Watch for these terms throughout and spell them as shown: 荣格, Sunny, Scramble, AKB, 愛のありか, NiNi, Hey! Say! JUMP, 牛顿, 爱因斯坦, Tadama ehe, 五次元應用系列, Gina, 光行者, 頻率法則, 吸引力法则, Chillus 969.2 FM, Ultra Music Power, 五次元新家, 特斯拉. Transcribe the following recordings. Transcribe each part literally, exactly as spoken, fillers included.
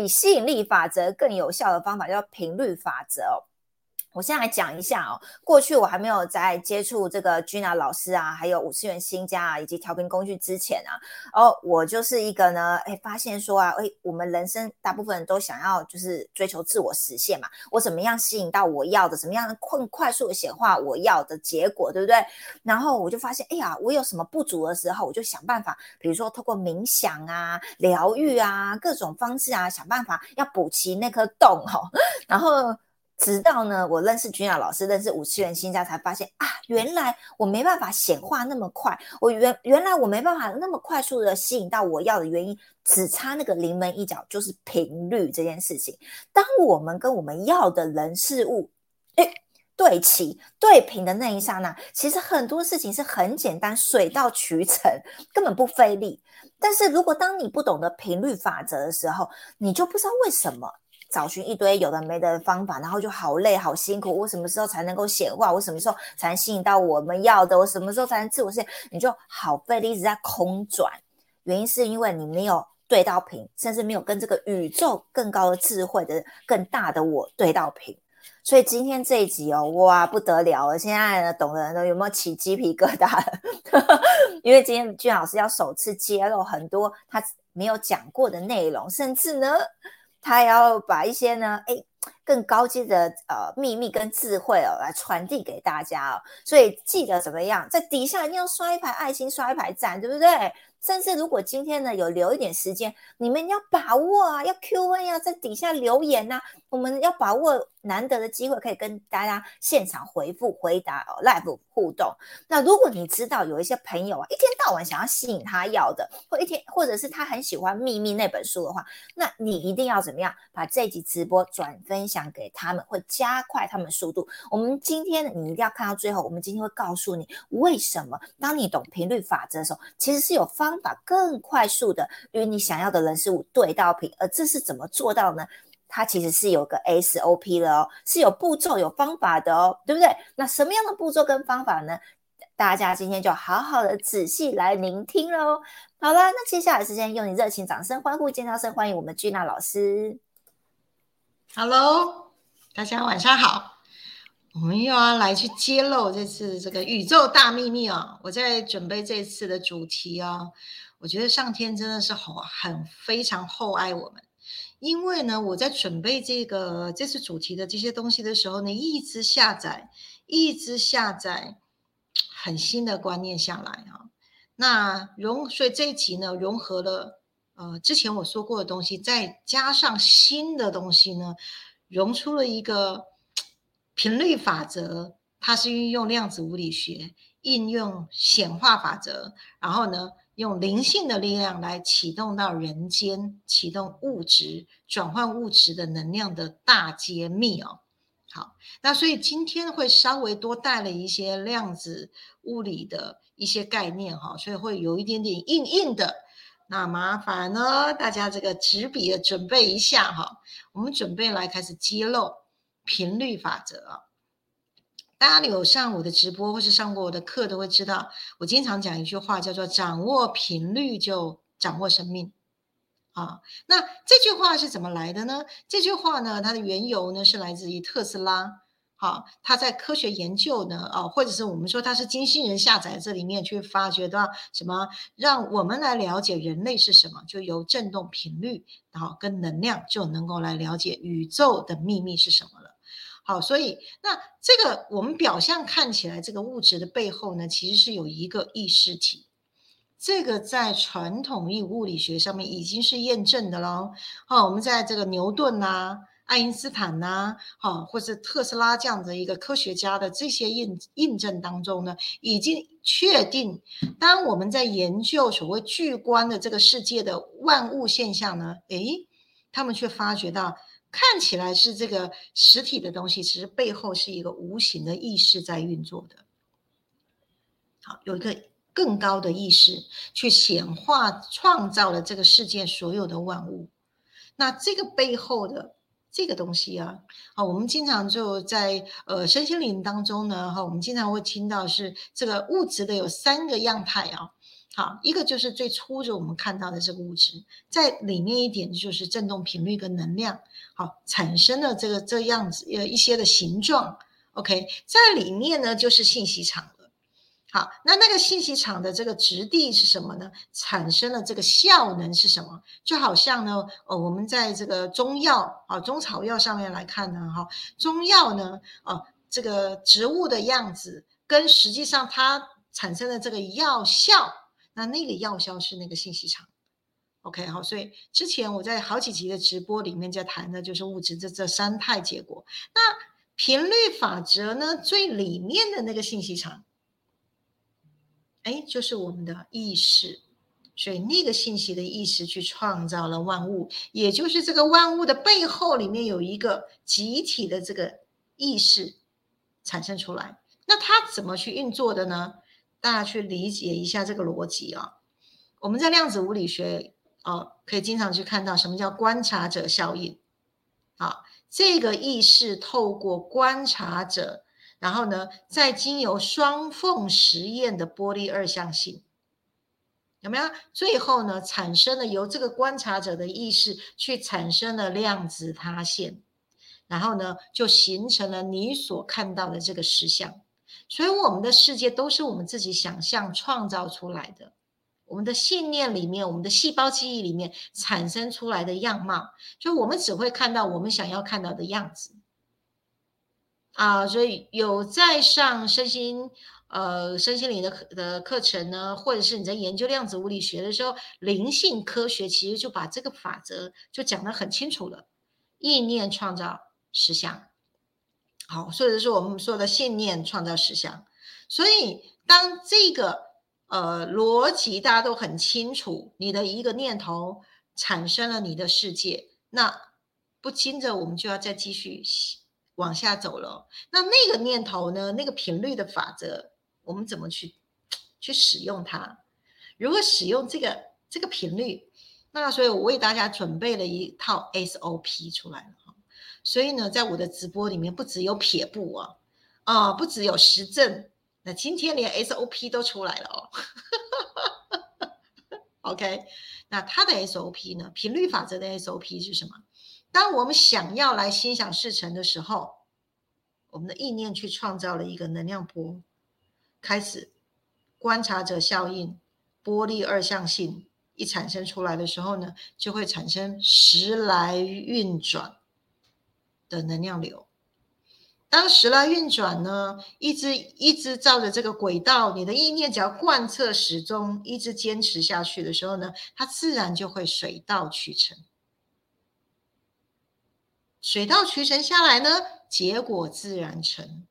比吸引力法则更有效的方法叫频率法则哦。我现在来讲一下哦，过去我还没有在接触这个 Gina 老师啊，还有五次元新家啊，以及调频工具之前啊，哦，我就是一个呢，哎，发现说啊，哎，我们人生大部分人都想要就是追求自我实现嘛，我怎么样吸引到我要的，怎么样更快速的显化我要的结果，对不对？然后我就发现，哎呀，我有什么不足的时候，我就想办法，比如说透过冥想啊、疗愈啊、各种方式啊，想办法要补齐那颗洞哦，然后。直到呢，我认识Gina老师，认识五次元新家，才发现啊，原来我没办法显化那么快，我原原来我没办法那么快速的吸引到我要的原因，只差那个临门一脚，就是频率这件事情。当我们跟我们要的人事物，哎，对齐对频的那一刹那，其实很多事情是很简单，水到渠成，根本不费力。但是如果当你不懂得频率法则的时候，你就不知道为什么。找寻一堆有的没的方法，然后就好累好辛苦，我什么时候才能够显化，我什么时候才能吸引到我们要的，我什么时候才能自我实现，你就好费力，一直在空转。原因是因为你没有对到频，甚至没有跟这个宇宙更高的智慧的更大的我对到频。所以今天这一集哦，哇不得了了！现在呢，懂的人都有没有起鸡皮疙瘩了？因为今天Gina老师要首次揭露很多他没有讲过的内容，甚至呢他也要把一些呢，哎，更高级的呃秘密跟智慧哦，来传递给大家哦。所以记得怎么样，在底下一定要刷一排爱心，刷一排赞，对不对？甚至如果今天呢有留一点时间，你们要把握啊，要 Q and A 啊，在底下留言啊，我们要把握难得的机会，可以跟大家现场回复回答哦 ，live 互动。那如果你知道有一些朋友啊，一天到晚想要吸引他要的，或一天或者是他很喜欢《秘密》那本书的话，那你一定要怎么样？把这集直播转分享给他们，会加快他们速度。我们今天你一定要看到最后，我们今天会告诉你为什么当你懂频率法则的时候，其实是有方法更快速的与你想要的人事物对到频，而这是怎么做到呢？它其实是有个 S O P 的哦，是有步骤有方法的哦，对不对？那什么样的步骤跟方法呢？大家今天就好好的仔细来聆听咯。好啦，那接下来时间用你热情掌声欢呼尖叫声欢迎我们Gina老师。 Hello， 大家晚上好，我们又要来去揭露这次这个宇宙大秘密哦。我在准备这次的主题哦，我觉得上天真的是很非常厚爱我们，因为呢，我在准备这个这次主题的这些东西的时候，你一直下载，一直下载很新的观念下来啊。那融，所以这一集呢，融合了呃之前我说过的东西，再加上新的东西呢，融出了一个频率法则，它是运用量子物理学，应用显化法则，然后呢。用灵性的力量来启动到人间，启动物质，转换物质的能量的大揭秘哦。好，那所以今天会稍微多带了一些量子物理的一些概念哈、哦，所以会有一点点硬硬的。那麻烦呢，大家这个纸笔的准备一下哈、哦，我们准备来开始揭露频率法则啊、哦。大家有上我的直播或是上过我的课都会知道，我经常讲一句话叫做掌握频率就掌握生命啊。那这句话是怎么来的呢？这句话呢，它的缘由呢是来自于特斯拉啊，他在科学研究呢啊，或者是我们说他是金星人下载这里面去发掘到什么，让我们来了解人类是什么，就由振动频率然后跟能量就能够来了解宇宙的秘密是什么了。好，所以那这个我们表象看起来这个物质的背后呢，其实是有一个意识体，这个在传统物理学上面已经是验证的咯、哦、我们在这个牛顿啊、爱因斯坦啊、哦、或是特斯拉这样的一个科学家的这些 印, 印证当中呢，已经确定当我们在研究所谓巨观的这个世界的万物现象呢，诶，他们却发觉到看起来是这个实体的东西，其实背后是一个无形的意识在运作的。好，有一个更高的意识去显化创造了这个世界所有的万物。那这个背后的这个东西啊，啊我们经常就在呃身心灵当中呢、啊、我们经常会听到是这个物质的有三个样态啊，好，一个就是最粗着我们看到的这个物质，在里面一点就是振动频率跟能量，好，产生了这个这样子呃一些的形状 ，OK， 在里面呢就是信息场了。好，那那个信息场的这个质地是什么呢？产生了这个效能是什么？就好像呢，呃，我们在这个中药啊、中草药上面来看呢，哈，中药呢，啊，这个植物的样子跟实际上它产生的这个药效，那那个药效是那个信息场 ，OK 好，所以之前我在好几集的直播里面在谈的就是物质这这三态结果。那频率法则呢，最里面的那个信息场，哎，就是我们的意识，所以那个信息的意识去创造了万物，也就是这个万物的背后里面有一个集体的这个意识产生出来。那它怎么去运作的呢？大家去理解一下这个逻辑啊。我们在量子物理学啊，可以经常去看到什么叫观察者效应啊。这个意识透过观察者，然后呢，再经由双缝实验的波粒二象性，有没有？最后呢，产生了由这个观察者的意识去产生了量子塌陷，然后呢，就形成了你所看到的这个实相。所以我们的世界都是我们自己想象创造出来的，我们的信念里面，我们的细胞记忆里面产生出来的样貌，所以我们只会看到我们想要看到的样子啊。所以有在上身心呃身心灵的的课程呢，或者是你在研究量子物理学的时候，灵性科学其实就把这个法则就讲得很清楚了，意念创造实相。好，所以这是我们说的信念创造实相。所以当这个呃逻辑大家都很清楚，你的一个念头产生了你的世界，那不禁着我们就要再继续往下走了。那那个念头呢，那个频率的法则，我们怎么去去使用它？如何使用这个这个频率？那所以我为大家准备了一套 S O P 出来了。所以呢，在我的直播里面不只有撇步啊，啊、呃，不只有实证，那今天连 S O P 都出来了哦。OK， 那它的 S O P 呢？频率法则的 S O P 是什么？当我们想要来心想事成的时候，我们的意念去创造了一个能量波，开始观察者效应、波粒二象性一产生出来的时候呢，就会产生时来运转的能量流。当时来运转呢，一直一直照着这个轨道，你的意念只要贯彻始终，一直坚持下去的时候呢，它自然就会水到渠成。水到渠成下来呢，结果自然成。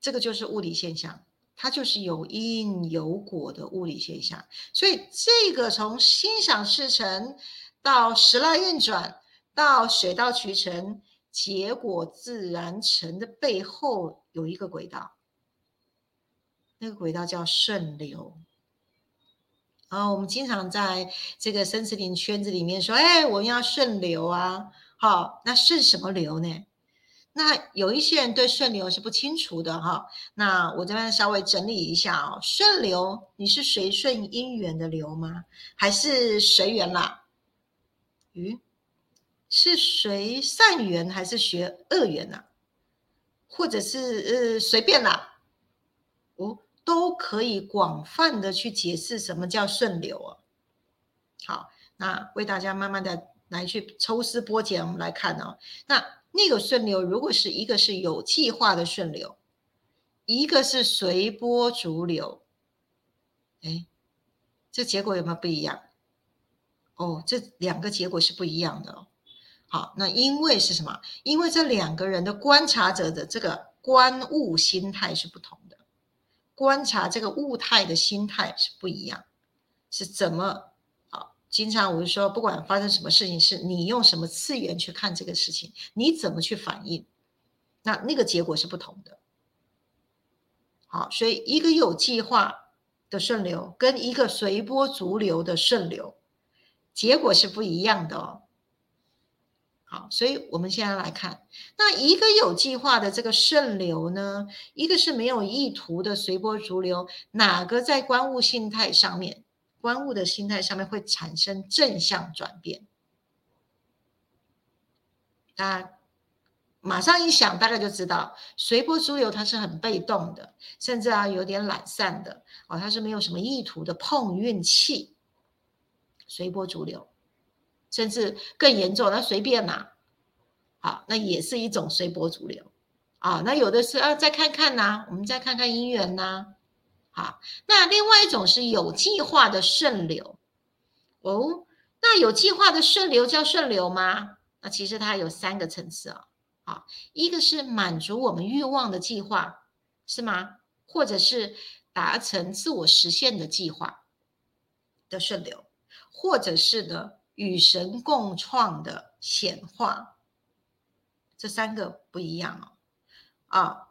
这个就是物理现象，它就是有因有果的物理现象。所以这个从心想事成到时来运转到水到渠成，结果自然成的背后有一个轨道，那个轨道叫顺流。啊，我们经常在这个身心灵圈子里面说，哎，我们要顺流啊。好，那顺什么流呢？那有一些人对顺流是不清楚的哈。那我这边稍微整理一下哦，顺流你是随顺因缘的流吗？还是随缘啦？嗯。是随善缘还是学恶缘啊？或者是呃随便啦，哦，都可以广泛的去解释什么叫顺流啊。好，那为大家慢慢的来去抽丝剥茧，我们来看哦。那那个顺流，如果是一个是有计划的顺流，一个是随波逐流，哎，这结果有没有不一样？哦，这两个结果是不一样的哦。好，那因为是什么？因为这两个人的观察者的这个观物心态是不同的，观察这个物态的心态是不一样，是怎么？好，经常我就说，不管发生什么事情，是你用什么次元去看这个事情，你怎么去反应，那那个结果是不同的。好，所以一个有计划的顺流跟一个随波逐流的顺流，结果是不一样的哦。好，所以我们现在来看，那一个有计划的这个顺流呢，一个是没有意图的随波逐流，哪个在观物心态上面，观物的心态上面会产生正向转变？大家马上一想大概就知道，随波逐流它是很被动的，甚至啊有点懒散的、哦、它是没有什么意图的碰运气，随波逐流，甚至更严重，那随便嘛，好，那也是一种随波逐流啊。那有的是啊，再看看呐、啊，我们再看看姻缘呐、啊，好。那另外一种是有计划的顺流哦。那有计划的顺流叫顺流吗？那其实它有三个层次啊。好，一个是满足我们欲望的计划，是吗？或者是达成自我实现的计划的顺流，或者是呢？与神共创的显化，这三个不一样哦。啊，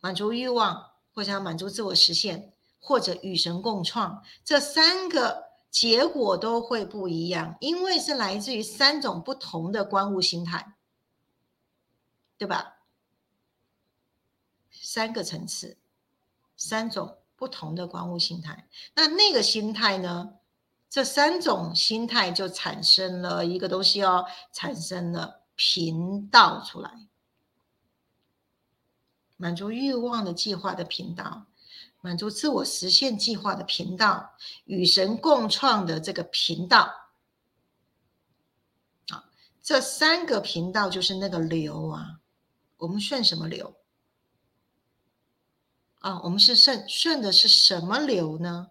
满足欲望，或者要满足自我实现，或者与神共创，这三个结果都会不一样，因为是来自于三种不同的观物心态，对吧？三个层次，三种不同的观物心态。那那个心态呢？这三种心态就产生了一个东西哦，产生了频道出来，满足欲望的计划的频道，满足自我实现计划的频道，与神共创的这个频道，啊，这三个频道就是那个流啊，我们顺什么流？啊，我们是顺顺的是什么流呢？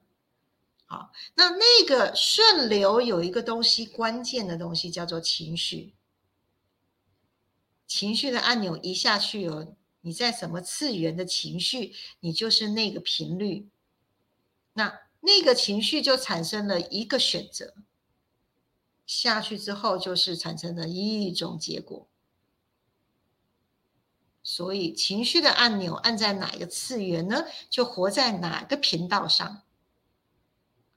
好，那那个顺流有一个东西，关键的东西叫做情绪。情绪的按钮一下去哦，你在什么次元的情绪，你就是那个频率。那那个情绪就产生了一个选择，下去之后就是产生了一种结果。所以情绪的按钮按在哪个次元呢？就活在哪个频道上。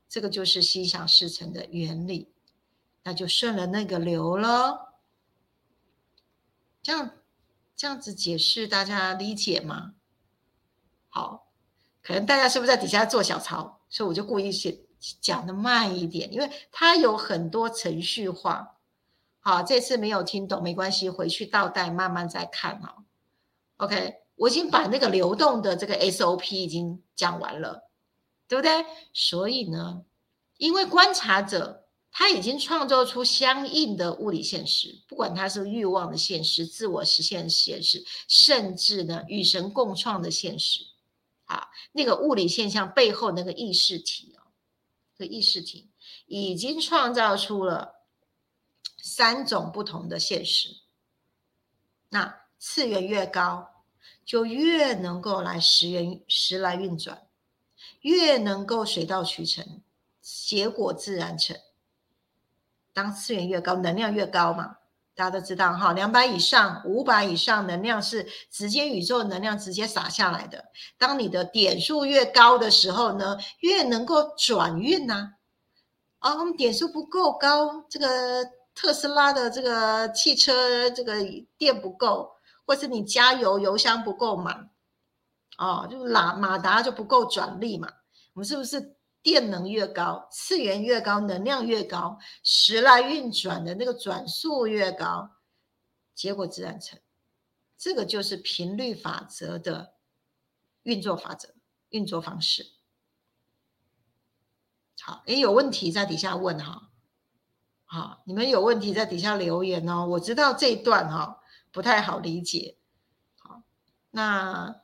这个就是心想事成的原理，那就顺了那个流了。这样这样子解释，大家理解吗？好，可能大家是不是在底下做小抄，所以我就故意写讲的慢一点，因为它有很多程序化。好，这次没有听懂没关系，回去倒带慢慢再看哦。OK， 我已经把那个流动的这个 S O P 已经讲完了。对不对？所以呢，因为观察者他已经创造出相应的物理现实，不管他是欲望的现实、自我实现的现实，甚至呢与神共创的现实，啊，那个物理现象背后那个意识体哦，这个意识体已经创造出了三种不同的现实。那次元越高，就越能够来时元时来运转。越能够水到渠成，结果自然成。当次元越高，能量越高嘛，大家都知道哈，两百以上、五百以上，能量是直接宇宙能量直接洒下来的。当你的点数越高的时候呢，越能够转运呐、啊。啊，我们点数不够高，这个特斯拉的这个汽车这个电不够，或是你加油油箱不够满。哦，就马马达就不够转力嘛。我们是不是电能越高，次元越高，能量越高，时来运转的那个转速越高，结果自然成。这个就是频率法则的运作法则、运作方式。好，诶，有问题在底下问哈。好，你们有问题在底下留言哦。我知道这一段哈、哦、不太好理解。好，那。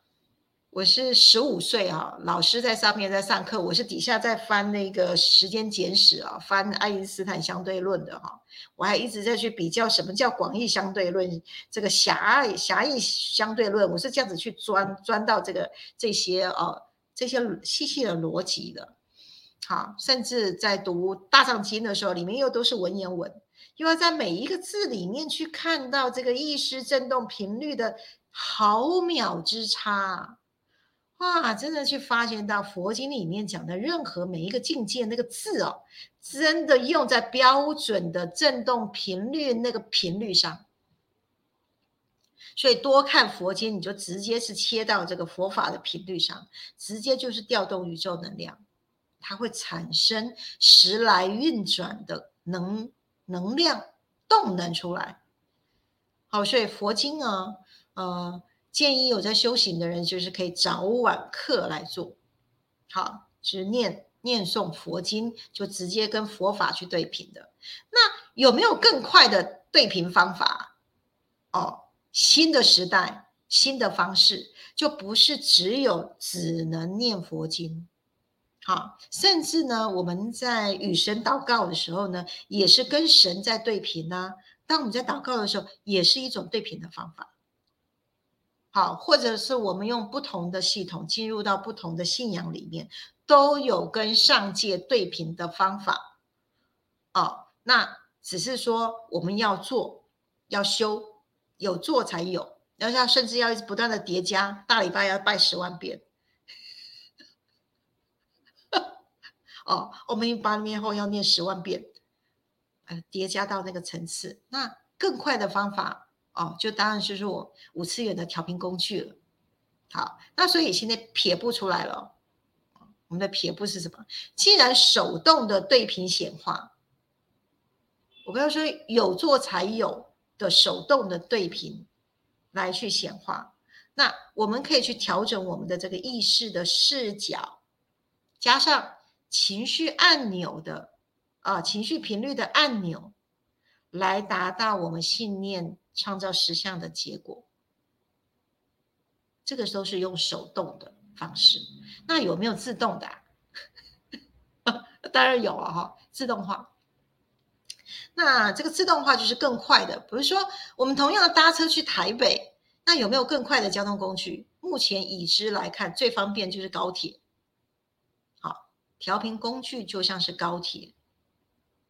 我是十五岁啊，老师在上面在上课，我是底下在翻那个时间简史啊，翻爱因斯坦相对论的哈、啊，我还一直在去比较什么叫广义相对论，这个狭隘狭义相对论，我是这样子去钻钻到这个这些啊这些细细的逻辑的，好，甚至在读大藏经的时候，里面又都是文言文，又要在每一个字里面去看到这个意识振动频率的毫秒之差。哇，真的去发现到佛经里面讲的任何每一个境界那个字哦，真的用在标准的振动频率那个频率上，所以多看佛经，你就直接是切到这个佛法的频率上，直接就是调动宇宙能量，它会产生时来运转的能能量动能出来。好，所以佛经呢，呃，建议有在修行的人，就是可以早晚课来做。好，就是念念诵佛经，就直接跟佛法去对频的。那有没有更快的对频方法？哦，新的时代，新的方式，就不是只有只能念佛经。好，甚至呢，我们在与神祷告的时候呢，也是跟神在对频啊。当我们在祷告的时候，也是一种对频的方法。好，或者是我们用不同的系统进入到不同的信仰里面，都有跟上界对频的方法。哦，那只是说我们要做，要修，有做才有，然后甚至要一直不断的叠加，大礼拜要拜十万遍。哦，我们一八年后要念十万遍，呃，叠加到那个层次。那更快的方法哦，就当然就是我五次元的调频工具了。好，那所以现在撇步出来了。我们的撇步是什么？既然手动的对频显化，我刚才说有做才有的手动的对频来去显化，那我们可以去调整我们的这个意识的视角，加上情绪按钮的、呃、情绪频率的按钮，来达到我们信念创造实相的结果。这个都是用手动的方式。那有没有自动的、啊、当然有了、哦、自动化。那这个自动化就是更快的，比如说我们同样的搭车去台北，那有没有更快的交通工具？目前已知来看，最方便就是高铁。好，调频工具就像是高铁，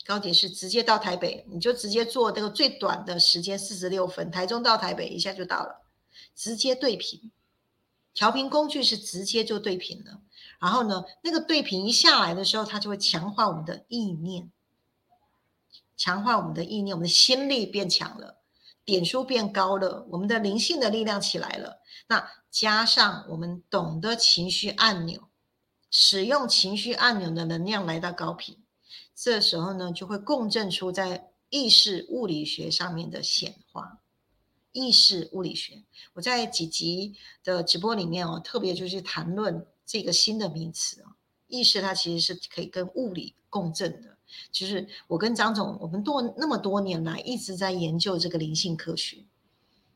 高铁是直接到台北，你就直接坐这个最短的时间四十六分，台中到台北一下就到了，直接对频。调频工具是直接就对频了，然后呢，那个对频一下来的时候，它就会强化我们的意念，强化我们的意念，我们的心力变强了，点数变高了，我们的灵性的力量起来了。那加上我们懂得情绪按钮，使用情绪按钮的能量来到高频，这时候呢，就会共振出在意识物理学上面的显化。意识物理学，我在几集的直播里面哦，特别就是谈论这个新的名词哦，意识它其实是可以跟物理共振的。就是我跟张总，我们多那么多年来一直在研究这个灵性科学，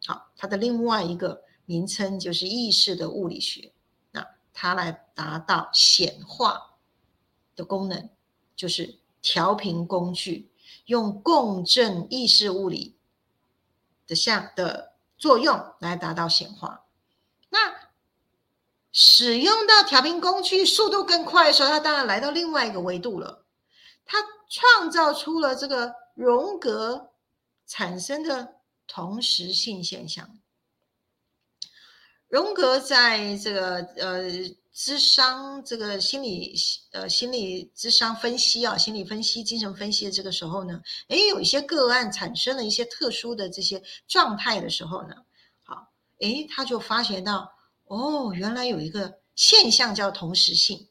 好，它的另外一个名称就是意识的物理学。那它来达到显化的功能，就是调频工具用共振意识物理的下的作用来达到显化。那使用到调频工具速度更快的时候，它当然来到另外一个维度了，它创造出了这个荣格产生的同时性现象。荣格在这个呃咨商这个心理呃心理咨商分析啊，心理分析、精神分析的这个时候呢，诶，有一些个案产生了一些特殊的这些状态的时候呢，好，诶，他就发觉到，哦，原来有一个现象叫同时性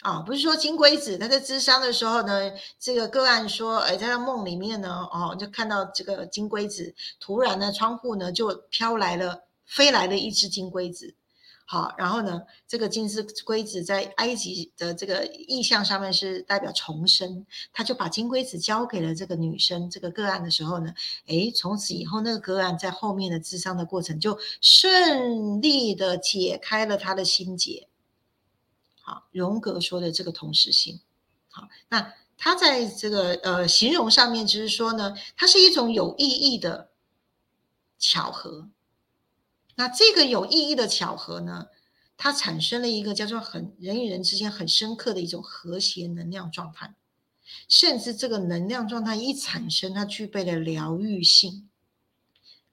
啊，不是说金龟子，他在咨商的时候呢，这个个案说，诶，在他梦里面呢，哦，就看到这个金龟子，突然呢，窗户呢就飘来了，飞来了一只金龟子。好，然后呢，这个金丝龟子在埃及的这个意象上面是代表重生，他就把金龟子交给了这个女生这个个案的时候呢，诶，从此以后那个个案在后面的咨商的过程就顺利的解开了他的心结。好，荣格说的这个同时性。好，那他在这个呃形容上面就是说呢，它是一种有意义的巧合。那这个有意义的巧合呢，它产生了一个叫做很人与人之间很深刻的一种和谐能量状态，甚至这个能量状态一产生，它具备了疗愈性，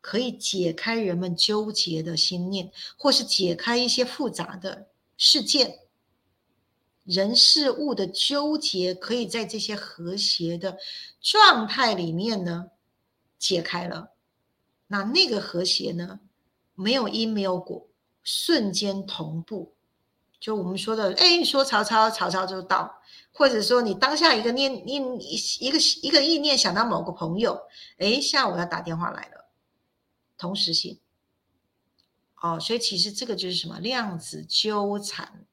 可以解开人们纠结的心念，或是解开一些复杂的事件、人事物的纠结，可以在这些和谐的状态里面呢解开了。那那个和谐呢，没有因没有果，瞬间同步。就我们说的，哎，说曹操，曹操就到，或者说你当下一个念念一个一个意念想到某个朋友，哎，下午要打电话来了，同时性。哦，所以其实这个就是什么量子纠缠，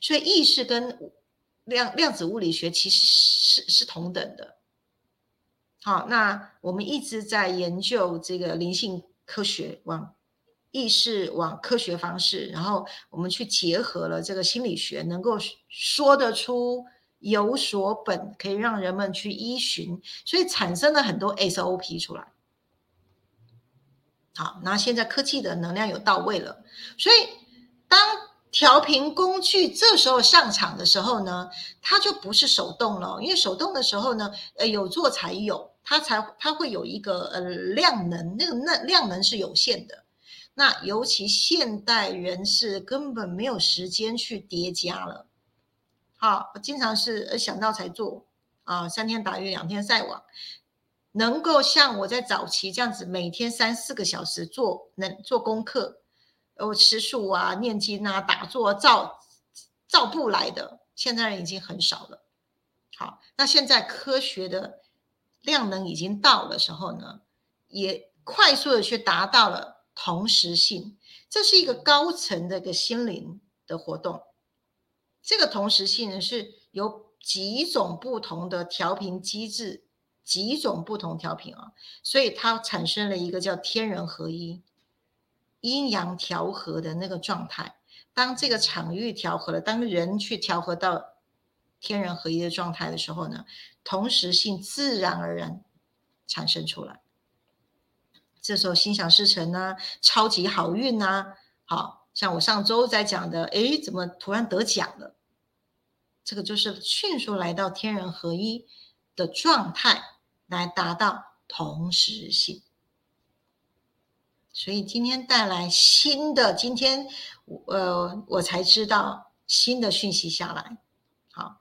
所以意识跟量量子物理学其实是是同等的。好，那我们一直在研究这个灵性科学往。意识往科学方式，然后我们去结合了这个心理学，能够说得出有所本，可以让人们去依循，所以产生了很多 S O P 出来。好，那现在科技的能量有到位了，所以当调频工具这时候上场的时候呢，它就不是手动了，因为手动的时候呢，呃，有做才有，它才它会有一个呃量能，那个那量能是有限的。那尤其现代人是根本没有时间去叠加了，好，我经常是想到才做啊，三天打鱼两天晒网，能够像我在早期这样子，每天三四个小时做能做功课，我吃素啊、念经啊、打坐、啊，照照步来的，现在人已经很少了。好，那现在科学的量能已经到的时候呢，也快速的去达到了。同时性，这是一个高层的一个心灵的活动。这个同时性是有几种不同的调频机制，几种不同调频啊，所以它产生了一个叫天人合一、阴阳调和的那个状态。当这个场域调和了，当人去调和到天人合一的状态的时候呢，同时性自然而然产生出来。这时候心想事成啊，超级好运啊，好像我上周在讲的，诶，怎么突然得奖了？这个就是迅速来到天人合一的状态，来达到同时性。所以今天带来新的，今天呃我才知道新的讯息下来，好，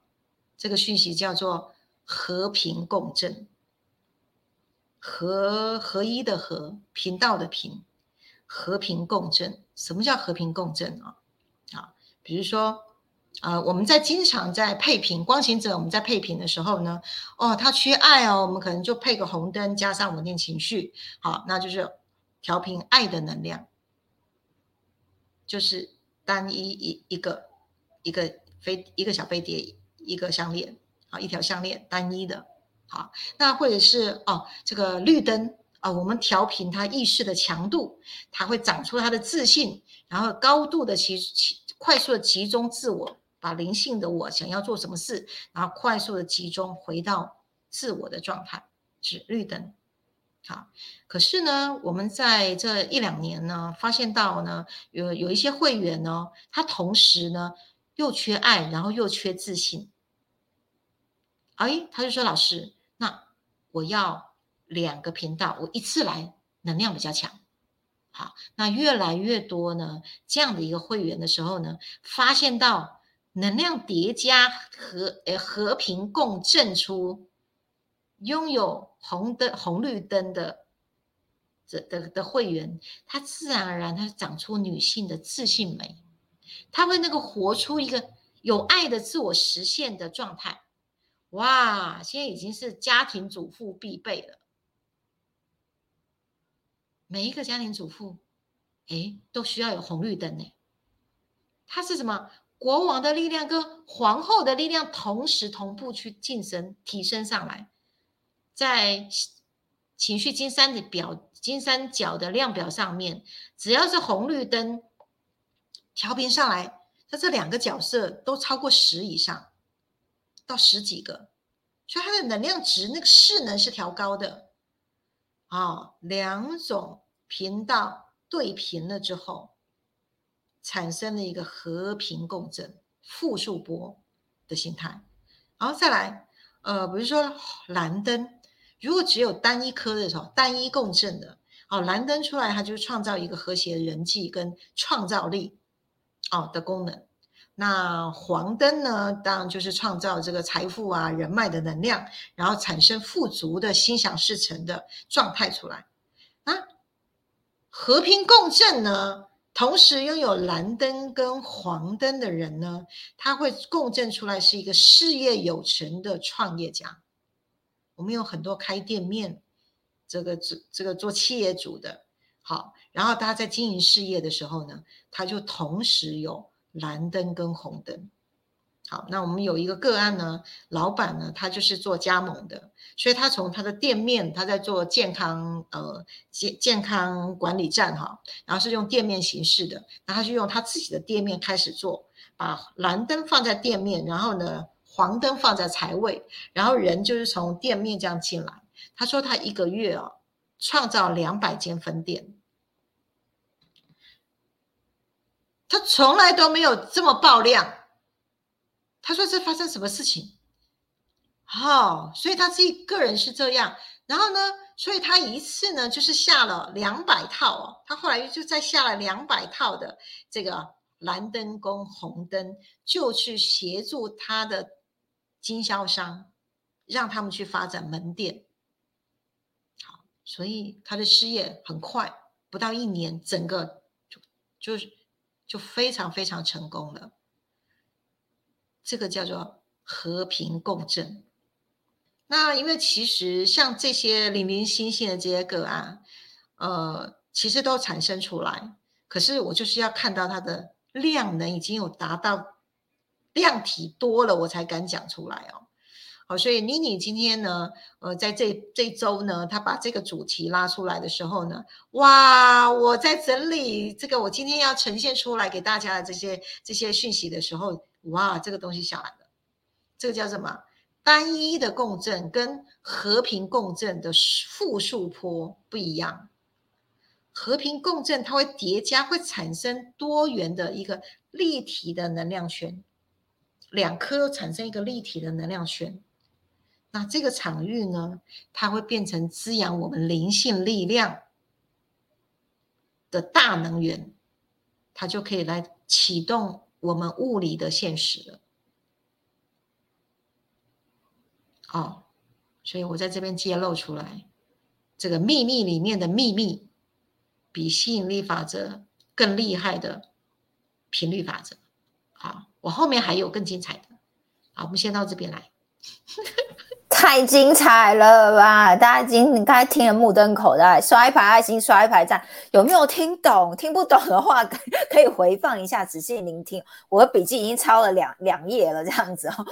这个讯息叫做和平共振。和合一的和，频道的频，和平共振。什么叫和平共振啊？啊，比如说，呃，我们在经常在配频光行者，我们在配频的时候呢，哦，他缺爱哦，我们可能就配个红灯，加上我们念情绪，好，那就是调频爱的能量，就是单一一一个一个飞一个小飞碟，一个项链啊，一条项链单一的。好，那或者是哦，这个绿灯啊、哦，我们调频它意识的强度，它会长出它的自信，然后高度的集快速的集中自我，把灵性的我想要做什么事，然后快速的集中回到自我的状态，是绿灯。好，可是呢，我们在这一两年呢，发现到呢，有有一些会员呢，他同时呢又缺爱，然后又缺自信，哎，他就说老师。那我要两个频道，我一次来能量比较强。好，那越来越多呢这样的一个会员的时候呢，发现到能量叠加和和平共振出拥有红灯红绿灯的的 的, 的会员，他自然而然他长出女性的自信美，他会那个活出一个有爱的自我实现的状态。哇，现在已经是家庭主妇必备了。每一个家庭主妇，哎，都需要有红绿灯呢。它是什么？国王的力量跟皇后的力量同时同步去晋升、提升上来。在情绪金三的表、金三角的量表上面，只要是红绿灯调频上来，它这两个角色都超过十以上。到十几个，所以它的能量值那个势能是调高的啊、哦。两种频道对频了之后，产生了一个和平共振复数波的形态。然后再来，呃，比如说蓝灯，如果只有单一颗的时候，单一共振的，哦，蓝灯出来，它就创造一个和谐人际跟创造力哦的功能。那黄灯呢，当然就是创造这个财富啊、人脉的能量，然后产生富足的心想事成的状态出来。那和平共振呢，同时拥有蓝灯跟黄灯的人呢，他会共振出来是一个事业有成的创业家。我们有很多开店面，这个这个做企业主的，好，然后他在经营事业的时候呢，他就同时有蓝灯跟红灯。好，那我们有一个个案呢，老板呢他就是做加盟的，所以他从他的店面，他在做健康呃健健康管理站哈，然后是用店面形式的，然后他就用他自己的店面开始做，把蓝灯放在店面，然后呢黄灯放在财位，然后人就是从店面这样进来。他说他一个月哦创造两百间分店。他从来都没有这么爆量。他说这发生什么事情？哦，所以他自己个人是这样。然后呢，所以他一次呢就是下了两百套哦，他后来就再下了两百套的这个蓝灯跟红灯，就去协助他的经销商，让他们去发展门店。好，所以他的事业很快，不到一年，整个就就是。就非常非常成功了，这个叫做和平共振。那因为其实像这些零零星星的这些个案，呃，其实都产生出来，可是我就是要看到它的量能已经有达到量体多了，我才敢讲出来哦。好，所以NiNi今天呢，呃，在这这周呢，他把这个主题拉出来的时候呢，哇，我在整理这个我今天要呈现出来给大家的这些这些讯息的时候，哇，这个东西下来了，这个叫什么？单一的共振跟和平共振的复数波不一样，和平共振它会叠加，会产生多元的一个立体的能量圈，两颗产生一个立体的能量圈。那这个场域呢，它会变成滋养我们灵性力量的大能源，它就可以来启动我们物理的现实了。哦，所以我在这边揭露出来，这个秘密里面的秘密，比吸引力法则更厉害的频率法则。好，我后面还有更精彩的。好，我们先到这边来。太精彩了吧！大家已经你刚才听了目瞪口呆，刷一排爱心，刷一排赞，有没有听懂？听不懂的话可以回放一下，仔细聆听。我的笔记已经抄了两两页了，这样子哦，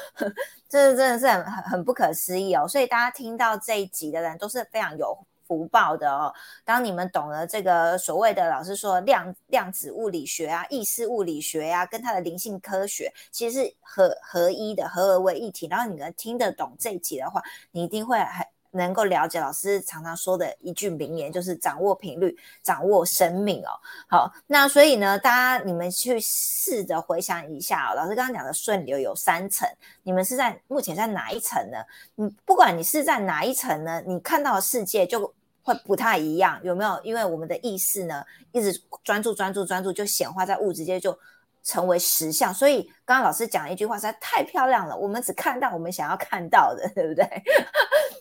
这真的是 很, 很不可思议哦。所以大家听到这一集的人都是非常有福报的哦。当你们懂了这个所谓的老师说 量, 量子物理学啊、意识物理学啊，跟它的灵性科学其实是 合, 合一的，合而为一体，然后你能听得懂这一集的话，你一定会能够了解老师常常说的一句名言，就是掌握频率，掌握生命哦。好，那所以呢，大家你们去试着回想一下哦，老师刚刚讲的顺流有三层，你们是在目前在哪一层呢？你不管你是在哪一层呢，你看到的世界就会不太一样，有没有？因为我们的意识呢，一直专注专注专注，就显化在物质界，就成为实相。所以刚刚老师讲一句话实在太漂亮了，我们只看到我们想要看到的，对不对？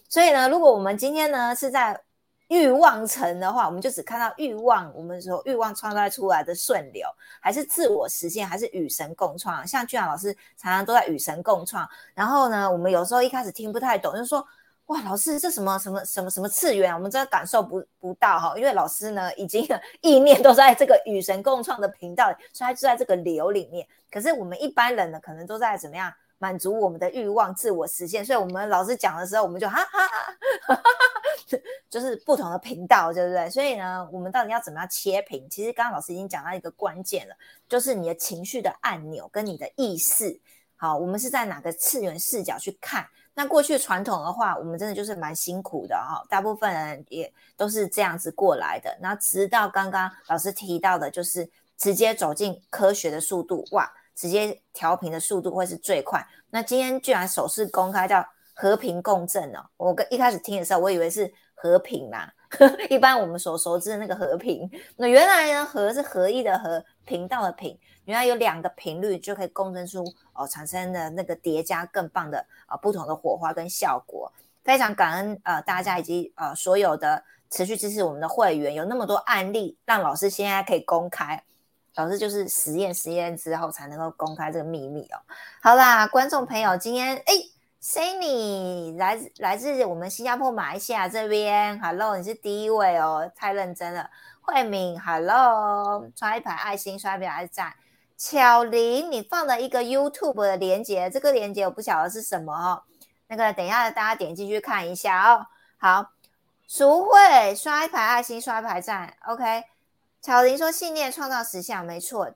所以呢，如果我们今天呢是在欲望层的话，我们就只看到欲望，我们说欲望创造出来的顺流，还是自我实现，还是与神共创。像Gina老师常常都在与神共创，然后呢我们有时候一开始听不太懂，就是说哇，老师这什么什么什么什么次元啊，我们真的感受 不, 不到，因为老师呢已经意念都在这个与神共创的频道，所以他就在这个流里面。可是我们一般人呢，可能都在怎么样满足我们的欲望、自我实现，所以我们老师讲的时候，我们就哈哈哈哈，就是不同的频道，对不对？所以呢，我们到底要怎么样切屏？其实刚刚老师已经讲到一个关键了，就是你的情绪的按钮跟你的意识。好，我们是在哪个次元视角去看？那过去传统的话，我们真的就是蛮辛苦的哦，大部分人也都是这样子过来的。然后直到刚刚老师提到的，就是直接走进科学的速度，哇，直接调频的速度会是最快。那今天居然首次公开叫和平共振哦，我一开始听的时候，我以为是和平啦，一般我们所熟知的那个和平，那原来呢，和是合一的和，频道的频，原来有两个频率就可以共振出哦，产生的那个叠加更棒的、呃、不同的火花跟效果。非常感恩呃大家以及呃所有的持续支持我们的会员，有那么多案例让老师现在可以公开，老师就是实验实验之后才能够公开这个秘密哦。好啦，观众朋友，今天哎 Sunny 来, 来自我们新加坡马来西亚这边 Hello， 你是第一位哦，太认真了。慧敏 Hello， 刷一排爱心，刷一排爱赞。巧玲，你放了一个 YouTube 的连结，这个连结我不晓得是什么哦，那个等一下大家点进去看一下哦。好，淑慧刷一排爱心，刷一排赞 OK。巧玲说信念创造实相，没错。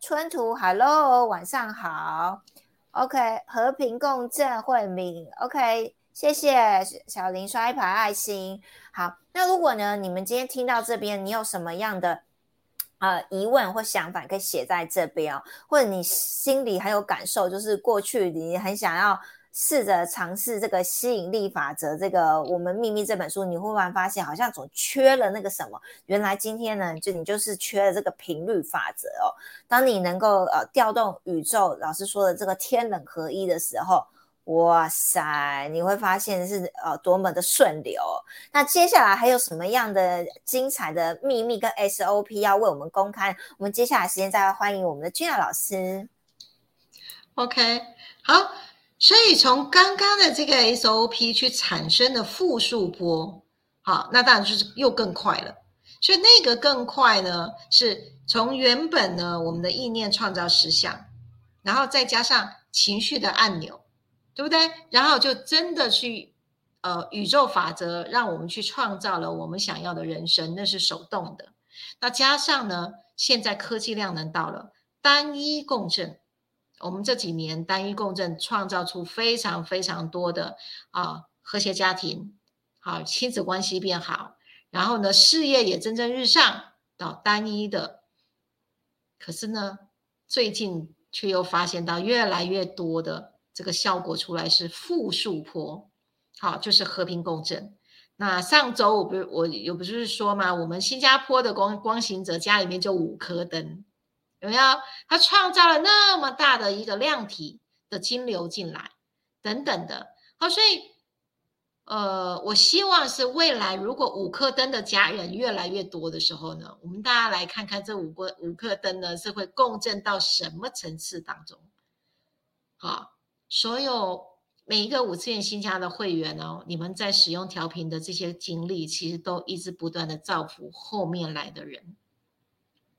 春图 Hello 晚上好 OK， 和平共振慧敏 OK， 谢谢巧玲刷一排爱心。好，那如果呢你们今天听到这边，你有什么样的呃疑问或想法可以写在这边哦，或者你心里很有感受，就是过去你很想要试着尝试这个吸引力法则，这个我们秘密这本书，你忽然发现好像总缺了那个什么，原来今天呢就你就是缺了这个频率法则哦。当你能够呃调动宇宙老师说的这个天人合一的时候，哇塞，你会发现是呃多么的顺流哦。那接下来还有什么样的精彩的秘密跟 S O P 要为我们公开，我们接下来时间再欢迎我们的Gina老师。 OK， 好，所以从刚刚的这个 S O P 去产生的复数波，好，那当然就是又更快了。所以那个更快呢，是从原本呢我们的意念创造实相，然后再加上情绪的按钮，对不对？然后就真的去呃宇宙法则让我们去创造了我们想要的人生，那是手动的。那加上呢，现在科技量能到了，单一共振。我们这几年单一共振创造出非常非常多的啊和谐家庭，好，亲子关系变好，然后呢事业也蒸蒸日上到单一的。可是呢最近却又发现到越来越多的这个效果出来是复数波，好，就是和平共振。那上周我不我有不是说嘛，我们新加坡的光光行者家里面就五颗灯。有没有？他创造了那么大的一个量体的金流进来等等的。好，所以呃，我希望是未来如果五颗灯的家人越来越多的时候呢，我们大家来看看这五个五颗灯呢是会共振到什么层次当中。好，所有每一个五次元新家的会员哦，你们在使用调频的这些经历其实都一直不断的造福后面来的人。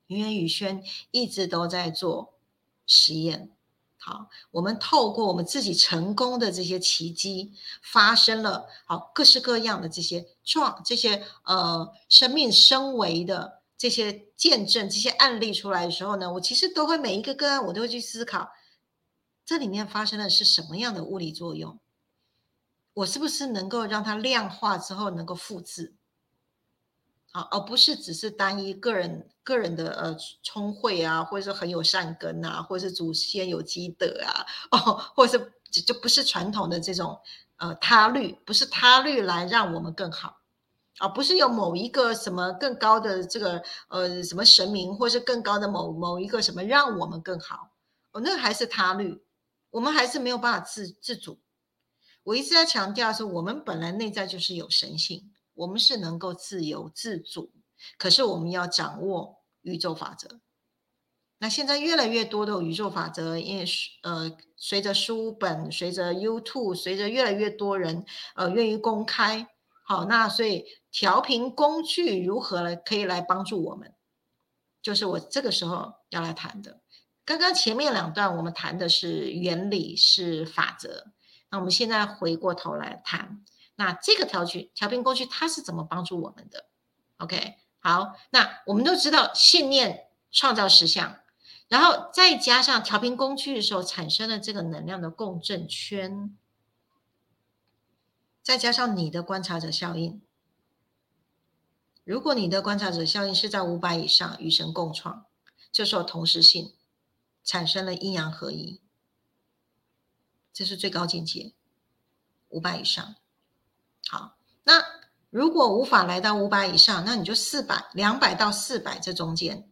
因为宇轩一直都在做实验，好，我们透过我们自己成功的这些奇迹发生了，好，各式各样的这些创这些呃生命升维的这些见证，这些案例出来的时候呢，我其实都会每一个个案我都会去思考这里面发生的是什么样的物理作用，我是不是能够让它量化之后能够复制，而不是只是单一个人个人的呃聪慧啊，或者是很有善根啊，或者是祖先有积德啊，哦，或者是就不是传统的这种呃他律，不是他律来让我们更好啊，不是有某一个什么更高的这个呃什么神明，或是更高的某某一个什么让我们更好，哦，那还是他律，我们还是没有办法自自主。我一直在强调是我们本来内在就是有神性。我们是能够自由自主，可是我们要掌握宇宙法则。那现在越来越多的宇宙法则，因为呃，随着书本，随着 YouTube， 随着越来越多人呃愿意公开，好，那所以调频工具如何来可以来帮助我们，就是我这个时候要来谈的。刚刚前面两段我们谈的是原理，是法则，那我们现在回过头来谈。那这个调频调频工具它是怎么帮助我们的 ？OK， 好，那我们都知道信念创造实相，然后再加上调频工具的时候产生了这个能量的共振圈，再加上你的观察者效应。如果你的观察者效应是在五百以上，与神共创，这时候同时性产生了阴阳合一，这是最高境界，五百以上。好，那如果无法来到五百以上，那你就四百 ,两百 到四百这中间，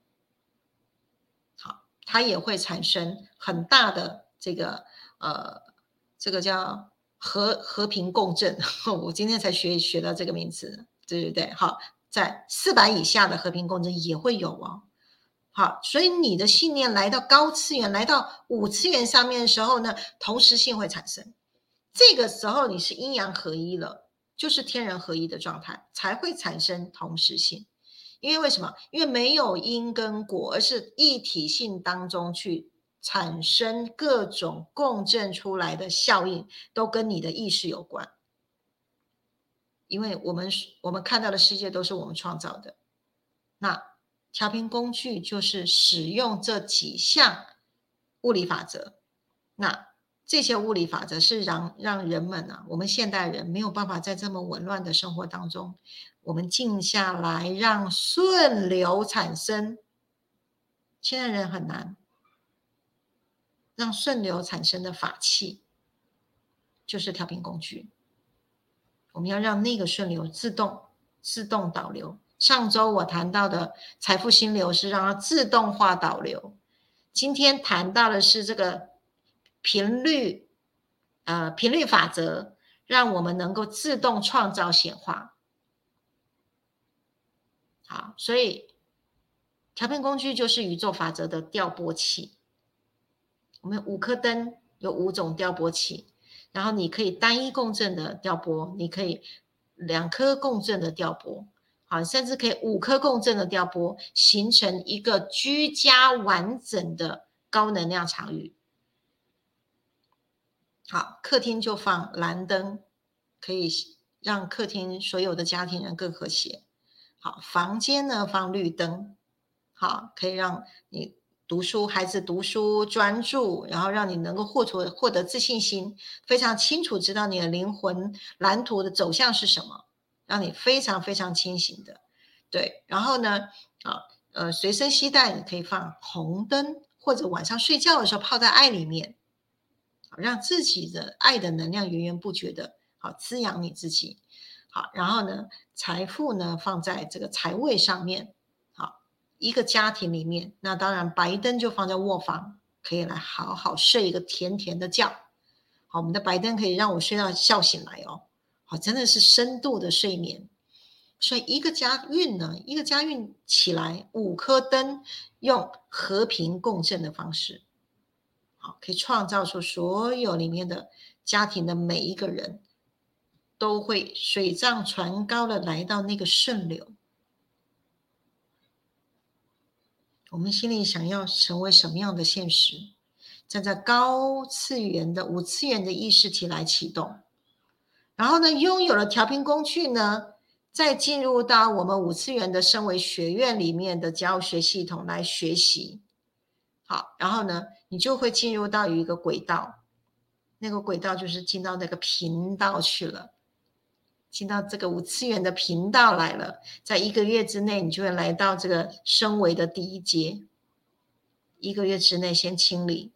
好，它也会产生很大的这个呃这个叫 和, 和平共振。我今天才 学, 学到这个名词，对不对？好，在四百以下的和平共振也会有哦。好，所以你的信念来到高次元，来到五次元上面的时候呢，同时性会产生。这个时候你是阴阳合一了，就是天人合一的状态，才会产生同时性。因为为什么？因为没有因跟果，而是一体性当中去产生各种共振出来的效应，都跟你的意识有关。因为我们我们看到的世界都是我们创造的，那调频工具就是使用这几项物理法则。那这些物理法则是让让人们啊，我们现代人没有办法在这么紊乱的生活当中，我们静下来让顺流产生。现代人很难让顺流产生的法器就是调频工具。我们要让那个顺流自动自动导流。上周我谈到的财富心流是让它自动化导流，今天谈到的是这个频率，呃，频率法则，让我们能够自动创造显化。好，所以调频工具就是宇宙法则的调拨器。我们五颗灯有五种调拨器，然后你可以单一共振的调拨，你可以两颗共振的调拨，好，甚至可以五颗共振的调拨，形成一个居家完整的高能量场域。好，客厅就放蓝灯，可以让客厅所有的家庭人更和谐。好，房间呢放绿灯，好，可以让你读书，孩子读书专注，然后让你能够获得获得自信心，非常清楚知道你的灵魂蓝图的走向是什么，让你非常非常清醒的。对，然后呢，啊呃，随身携带你可以放红灯，或者晚上睡觉的时候泡在爱里面，让自己的爱的能量源源不绝的，好滋养你自己。好，然后呢，财富呢放在这个财位上面。一个家庭里面，那当然白灯就放在卧房，可以来好好睡一个甜甜的觉。好，我们的白灯可以让我睡到笑醒来哦。好，真的是深度的睡眠。所以一个家运呢，一个家运起来，五颗灯用和平共振的方式，好，可以创造出所有里面的家庭的每一个人都会水涨船高的来到那个顺流。我们心里想要成为什么样的现实，站在高次元的五次元的意识体来启动，然后呢，拥有了调频工具呢，再进入到我们五次元的升维学院里面的教学系统来学习。好，然后呢，你就会进入到一个轨道，那个轨道就是进到那个频道去了，进到这个五次元的频道来了。在一个月之内，你就会来到这个升维的第一阶。一个月之内先清理，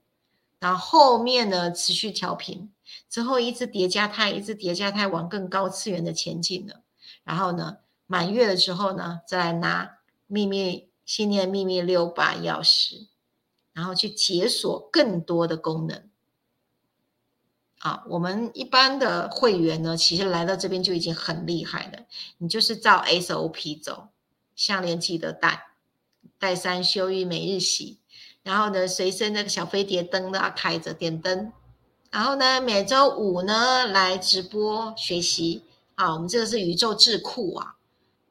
然后后面呢持续调频，之后一直叠加态，一直叠加态往更高次元的前进了。然后呢，满月了之后呢，再来拿秘密信念秘密六把钥匙，然后去解锁更多的功能。啊，我们一般的会员呢，其实来到这边就已经很厉害了。你就是照 S O P 走，项链记得戴，戴三休一，每日洗。然后呢，随身那个小飞碟灯都要开着，点灯。然后呢，每周五呢来直播学习。啊，我们这个是宇宙智库啊。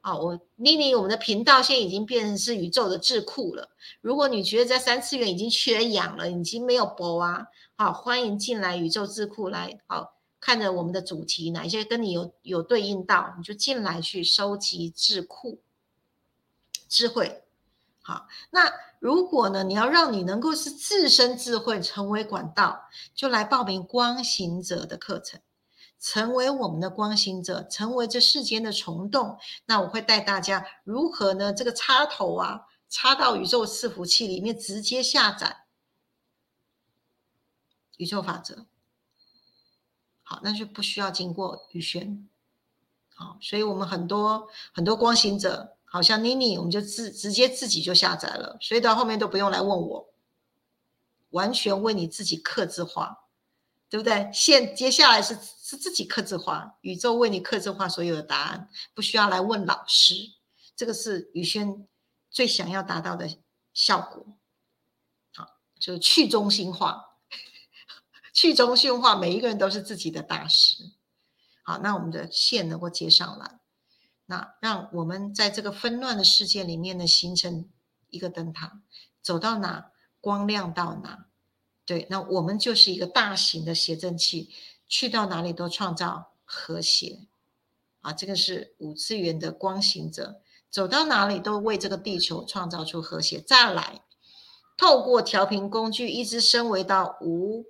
啊，我 NiNi 我们的频道现在已经变成是宇宙的智库了。如果你觉得在三次元已经缺氧了，已经没有播啊。好，欢迎进来宇宙智库来，好，看着我们的主题哪一些跟你有有对应到，你就进来去收集智库智慧。好，那如果呢，你要让你能够是自身智慧成为管道，就来报名光行者的课程，成为我们的光行者，成为这世间的虫洞。那我会带大家如何呢？这个插头啊，插到宇宙伺服器里面，直接下载宇宙法则。好，那就不需要经过宇轩。好，所以我们很多很多光行者，好像 NiNi 我们就自直接自己就下载了，所以到后面都不用来问我，完全为你自己客制化。对不对？现接下来是是自己客制化，宇宙为你客制化所有的答案，不需要来问老师。这个是宇轩最想要达到的效果。好，就是去中心化，去中心化，每一个人都是自己的大师。好，那我们的线能够接上来，那让我们在这个纷乱的世界里面呢，形成一个灯塔，走到哪光亮到哪。对，那我们就是一个大型的谐振器，去到哪里都创造和谐啊！这个是五次元的光行者，走到哪里都为这个地球创造出和谐。再来，透过调频工具一直升维到五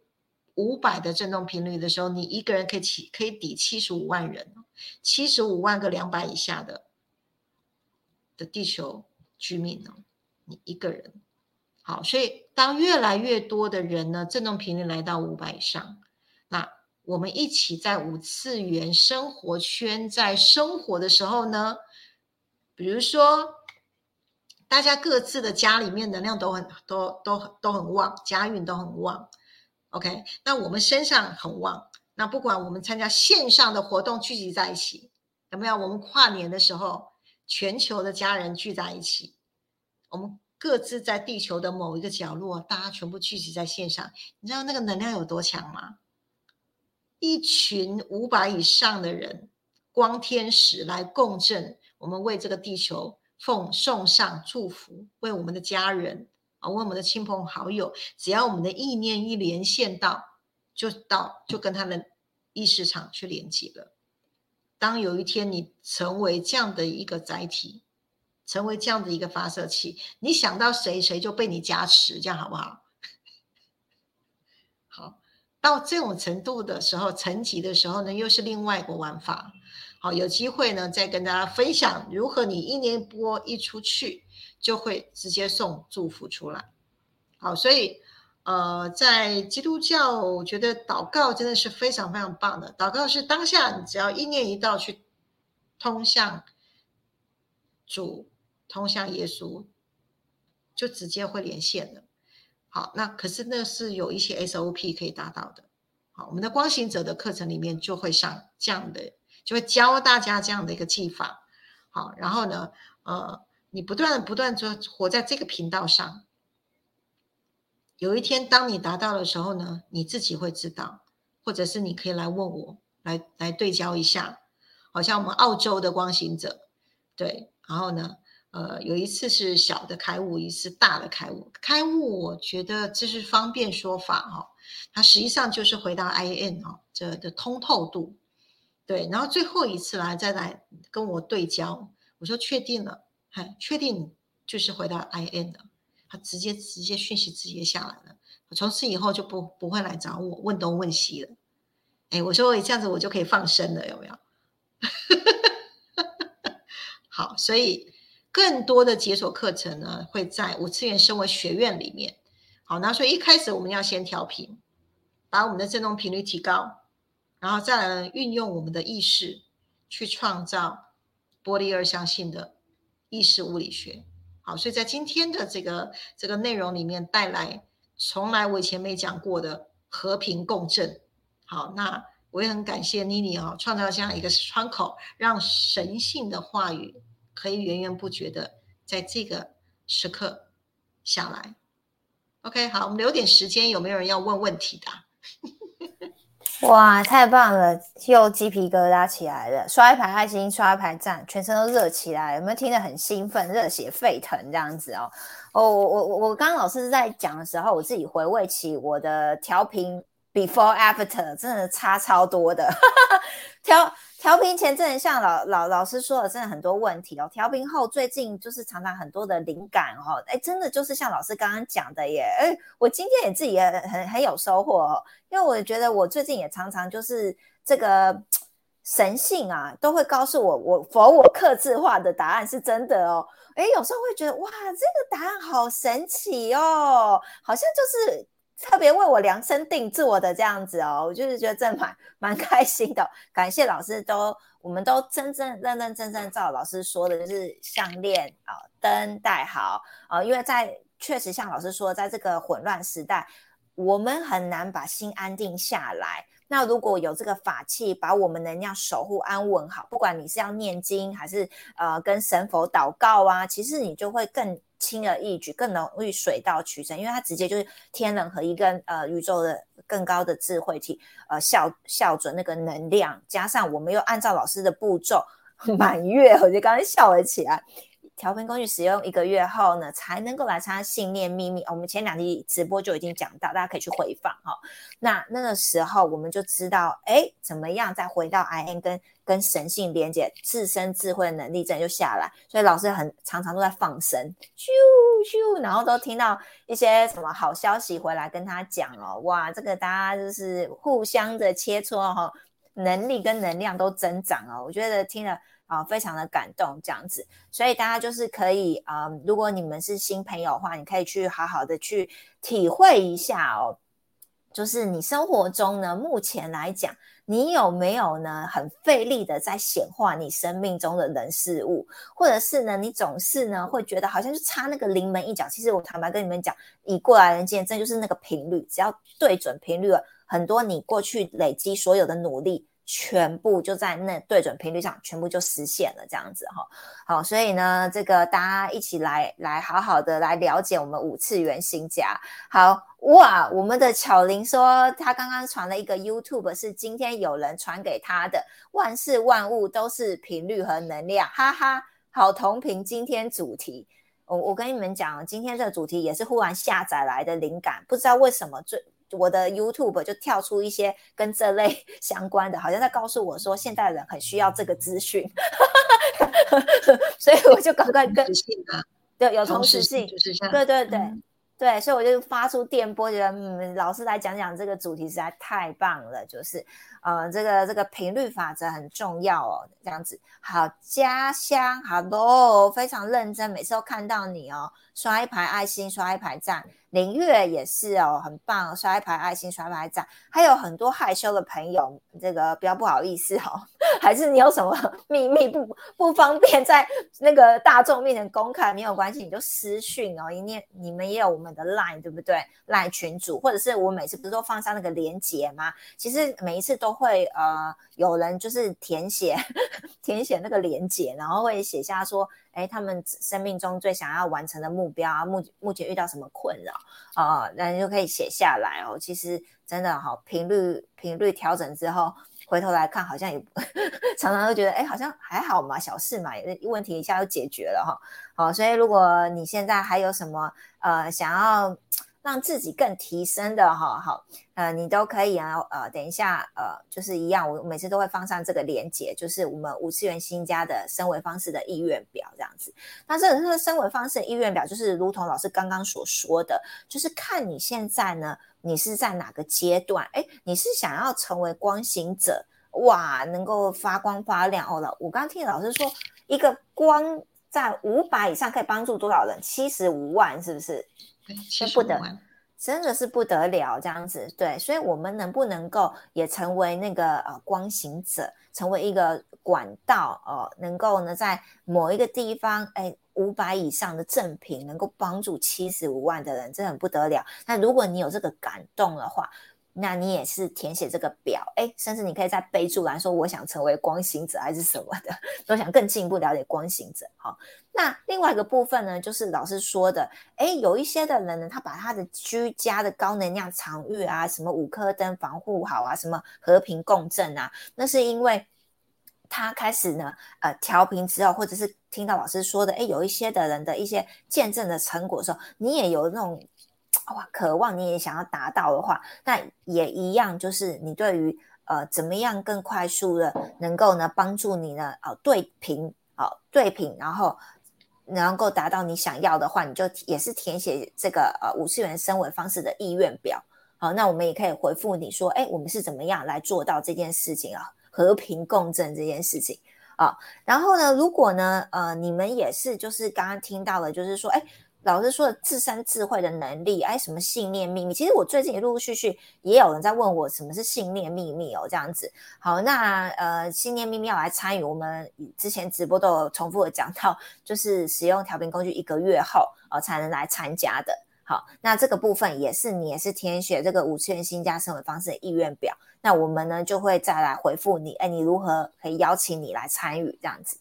五百的振动频率的时候，你一个人可以起可以抵七十五万人，七十五万个两百以下的的地球居民哦，你一个人。好，所以当越来越多的人呢，振动频率来到五百以上，那我们一起在五次元生活圈在生活的时候呢，比如说大家各自的家里面能量都很都都都很旺，家运都很旺 ，OK， 那我们身上很旺，那不管我们参加线上的活动聚集在一起，有没有？我们跨年的时候，全球的家人聚在一起，我们各自在地球的某一个角落，大家全部聚集在线上，你知道那个能量有多强吗？一群五百以上的人，光天使来共振，我们为这个地球奉送上祝福，为我们的家人啊，为我们的亲朋好友，只要我们的意念一连线到，就到就跟他的意识场去连接了。当有一天你成为这样的一个载体，成为这样的一个发射器，你想到谁谁就被你加持，这样好不好？好，到这种程度的时候，层级的时候呢，又是另外一个玩法。好，有机会呢再跟大家分享如何你一年波一出去就会直接送祝福出来。好，所以呃，在基督教我觉得祷告真的是非常非常棒的，祷告是当下你只要一念一到去通向主，通向耶稣，就直接会连线了。好，那可是那是有一些 S O P 可以达到的。好，我们的光行者的课程里面就会上这样的，就会教大家这样的一个技法。好，然后呢，呃，你不断不断就活在这个频道上。有一天当你达到的时候呢，你自己会知道，或者是你可以来问我，来来对焦一下。好像我们澳洲的光行者，对。然后呢，呃，有一次是小的开悟，一次大的开悟。开悟，我觉得这是方便说法哦，它实际上就是回到 I N 哦，这的通透度。对，然后最后一次来再来跟我对焦，我说确定了，哎，确定就是回到 I N 了。他直接直接讯息直接下来了，我从此以后就不不会来找我问东问西了。哎，我说这样子我就可以放生了，有没有？好，所以更多的解锁课程呢，会在五次元生活学院里面。好，那所以一开始我们要先调频，把我们的振动频率提高，然后再来运用我们的意识去创造波粒二象性的意识物理学。好，所以在今天的这个这个内容里面带来从来我以前没讲过的和平共振。好，那我也很感谢NiNi哦，创造这样一个窗口，让神性的话语可以源源不绝的在这个时刻下来。 OK， 好，我们留点时间，有没有人要问问题的、啊、哇，太棒了，又鸡皮疙瘩起来了，刷一排爱心，刷一排赞，全身都热起来了，有没有听得很兴奋，热血沸腾这样子哦。哦，我我我刚刚老师在讲的时候，我自己回味起我的调频Before after 真的差超多的调调频前真的像老老老师说的，真的很多问题哦。调频后最近就是常常很多的灵感哦，哎，真的就是像老师刚刚讲的耶，哎，我今天也自己也很很有收获哦，因为我觉得我最近也常常就是这个神性啊，都会告诉我，我否我客制化的答案是真的哦。哎，有时候会觉得哇，这个答案好神奇哦，好像就是。特别为我量身定做的这样子哦，我就是觉得真蛮蛮开心的、哦。感谢老师都，我们都真真认认真真照老师说的，就是项链啊、灯戴好啊、呃，因为在确实像老师说，在这个混乱时代，我们很难把心安定下来。那如果有这个法器把我们能量守护安稳好，不管你是要念经还是呃跟神佛祷告啊，其实你就会更轻而易举，更容易水到渠成，因为它直接就是天人合一跟呃宇宙的更高的智慧体呃校校准那个能量，加上我们又按照老师的步骤满月，我就刚才笑了起来。调频工具使用一个月后呢，才能够来参加信念秘密、哦、我们前两集直播就已经讲到，大家可以去回放、哦、那那个时候我们就知道哎，怎么样再回到 I N 跟跟神性连接，自身智慧的能力真的就下来。所以老师很常常都在放生咻咻，然后都听到一些什么好消息回来跟他讲哦，哇，这个大家就是互相的切磋、哦、能力跟能量都增长哦，我觉得听了啊、非常的感动这样子。所以大家就是可以、呃、如果你们是新朋友的话，你可以去好好的去体会一下哦，就是你生活中呢目前来讲，你有没有呢很费力的在显化你生命中的人事物，或者是呢你总是呢会觉得好像就差那个临门一脚。其实我坦白跟你们讲，以过来人经验，这就是那个频率，只要对准频率了，很多你过去累积所有的努力全部就在那对准频率上，全部就实现了这样子、哦、好，所以呢这个大家一起来来好好的来了解我们五次元新家。好哇，我们的巧玲说她刚刚传了一个 YouTube 是今天有人传给她的，万事万物都是频率和能量，哈哈，好同频。今天主题我我跟你们讲，今天这个主题也是忽然下载来的灵感，不知道为什么最我的 YouTube 就跳出一些跟这类相关的，好像在告诉我说现代人很需要这个资讯所以我就赶快跟对有同时性，对对对、嗯、对，所以我就发出电波，觉得、嗯、老师来讲讲这个主题实在太棒了，就是、呃、这个这个频率法则很重要哦，这样子。好，家乡 Hello 非常认真，每次都看到你哦，刷一排爱心，刷一排赞。林月也是哦，很棒，刷一排爱心，刷一排赞。还有很多害羞的朋友，这个不要不好意思哦，还是你有什么秘密 不, 不方便在那个大众面前公开，没有关系，你就私讯哦。因为你们也有我们的 LINE 对不对？ LINE 群组，或者是我每次不是都放上那个连结吗？其实每一次都会呃有人就是填写填写那个连结，然后会写下说哎，他们生命中最想要完成的目标啊，目目前遇到什么困扰啊，那、呃、你就可以写下来哦。其实真的好、哦，频率频率调整之后，回头来看好像也常常都觉得，哎，好像还好嘛，小事嘛，问题一下就解决了哈、哦。好、哦，所以如果你现在还有什么呃想要让自己更提升的哈、哦，好，呃，你都可以啊，呃，等一下，呃，就是一样，我每次都会放上这个连结，就是我们五次元新家的升维方式的意愿表这样子。那这个升维方式的意愿表，就是如同老师刚刚所说的，就是看你现在呢，你是在哪个阶段？哎，你是想要成为光行者，哇，能够发光发亮哦。老，我刚听老师说，一个光在五百以上可以帮助多少人？七十五万，是不是？这不得，真的是不得了这样子。对，所以我们能不能够也成为那个、呃、光行者，成为一个管道、呃、能够呢在某一个地方五百以上的正品能够帮助七十五万的人，这很不得了。那如果你有这个感动的话，那你也是填写这个表，哎，甚至你可以在备注栏说我想成为光行者还是什么的，都想更进一步了解光行者、哦、那另外一个部分呢，就是老师说的，哎，有一些的人呢，他把他的居家的高能量场域啊，什么五颗灯防护好啊，什么和平共振啊，那是因为他开始呢呃调频之后，或者是听到老师说的，哎，有一些的人的一些见证的成果的时候，你也有那种哇渴望，你也想要达到的话，那也一样，就是你对于呃怎么样更快速的能够呢帮助你呢呃对频呃对频，然后能够达到你想要的话，你就也是填写这个呃五次元升维方式的意愿表。好、呃、那我们也可以回复你说，哎，我们是怎么样来做到这件事情啊，和平共振这件事情啊、呃、然后呢，如果呢呃你们也是就是刚刚听到了，就是说哎老师说的自身智慧的能力，哎，什么信念秘密？其实我最近陆陆续续也有人在问我什么是信念秘密哦，这样子。好，那呃，信念秘密要来参与，我们之前直播都有重复的讲到，就是使用调频工具一个月后哦、呃、才能来参加的。好，那这个部分也是你也是填写这个五次元新家生活方式的意愿表，那我们呢就会再来回复你，哎，你如何可以邀请你来参与这样子。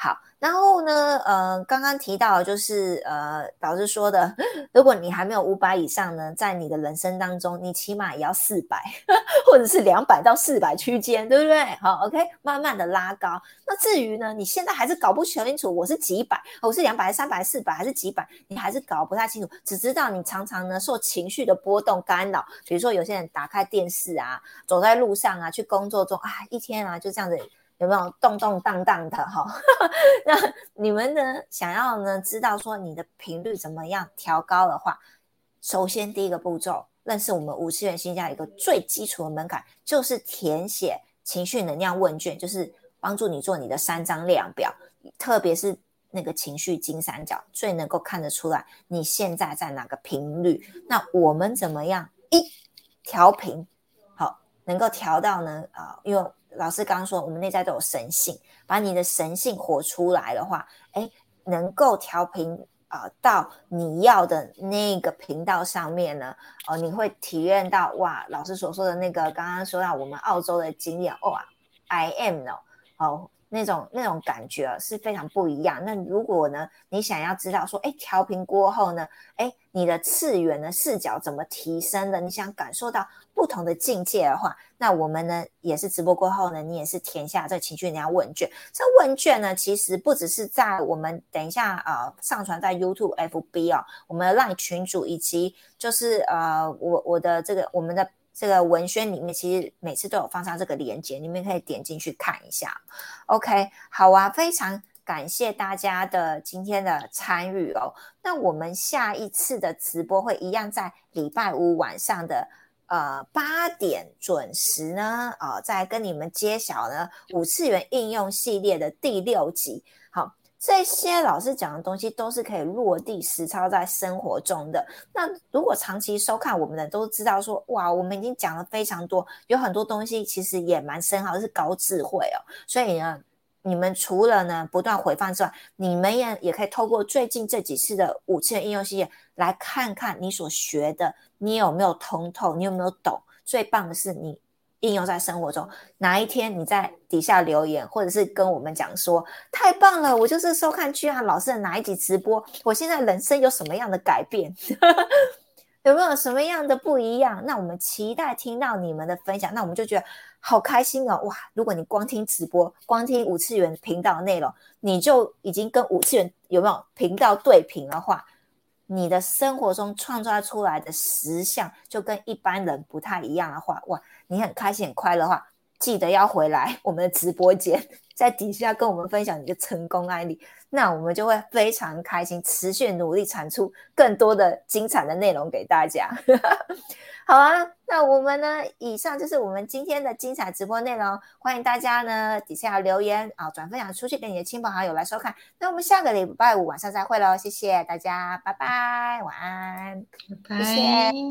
好，然后呢呃刚刚提到就是呃老师说的，如果你还没有五百以上呢，在你的人生当中你起码也要四百或者是两百到四百区间，对不对？好 OK， 慢慢的拉高。那至于呢你现在还是搞不清楚我是几百，我是两百、三百、四百还是几百，你还是搞不太清楚，只知道你常常呢受情绪的波动干扰，比如说有些人打开电视啊，走在路上啊，去工作中啊，一天啊就这样子，有没有动动荡荡的哈、哦？那你们呢想要呢知道说你的频率怎么样调高的话，首先第一个步骤，认识我们五次元新家一个最基础的门槛，就是填写情绪能量问卷，就是帮助你做你的三张量表，特别是那个情绪金三角，最能够看得出来你现在在哪个频率。那我们怎么样一调频，好，能够调到呢、呃、因为老师刚刚说我们内在都有神性，把你的神性活出来的话，诶，能够调频、呃、到你要的那个频道上面呢、呃、你会体验到哇，老师所说的那个刚刚说到我们澳洲的经验，哇 I am 哦, 哦那种那种感觉是非常不一样。那如果呢你想要知道说诶调频过后呢，诶你的次元的视角怎么提升的，你想感受到不同的境界的话，那我们呢也是直播过后呢，你也是填下这情绪能量问卷。这问卷呢其实不只是在我们等一下呃上传在 YouTube F B 哦，我们的 LINE 群组以及就是呃我我的这个我们的这个文宣里面，其实每次都有放上这个连结，你们可以点进去看一下。 OK， 好啊，非常感谢大家的今天的参与哦。那我们下一次的直播会一样在礼拜五晚上的呃八点准时呢呃再跟你们揭晓呢五次元应用系列的第六集。好，这些老师讲的东西都是可以落地实操在生活中的。那如果长期收看我们的都知道说，哇，我们已经讲了非常多，有很多东西其实也蛮深奥，是高智慧哦。所以呢你们除了呢不断回放之外，你们 也, 也可以透过最近这几次的五次元应用系列来看看你所学的你有没有通透，你有没有懂。最棒的是你应用在生活中，哪一天你在底下留言或者是跟我们讲说，太棒了，我就是收看居然老师的哪一集直播，我现在人生有什么样的改变有没有什么样的不一样，那我们期待听到你们的分享，那我们就觉得好开心哦。哇，如果你光听直播，光听五次元频道内容，你就已经跟五次元有没有频道对频的话，你的生活中创造出来的实相就跟一般人不太一样的话，哇，你很开心很快乐的话，记得要回来我们的直播间，在底下跟我们分享你的成功案例，那我们就会非常开心，持续努力产出更多的精彩的内容给大家好啊，那我们呢以上就是我们今天的精彩直播内容，欢迎大家呢底下留言、哦、转分享出去给你的亲朋好友来收看，那我们下个礼拜五晚上再会咯，谢谢大家，拜拜，晚安，拜拜，谢谢。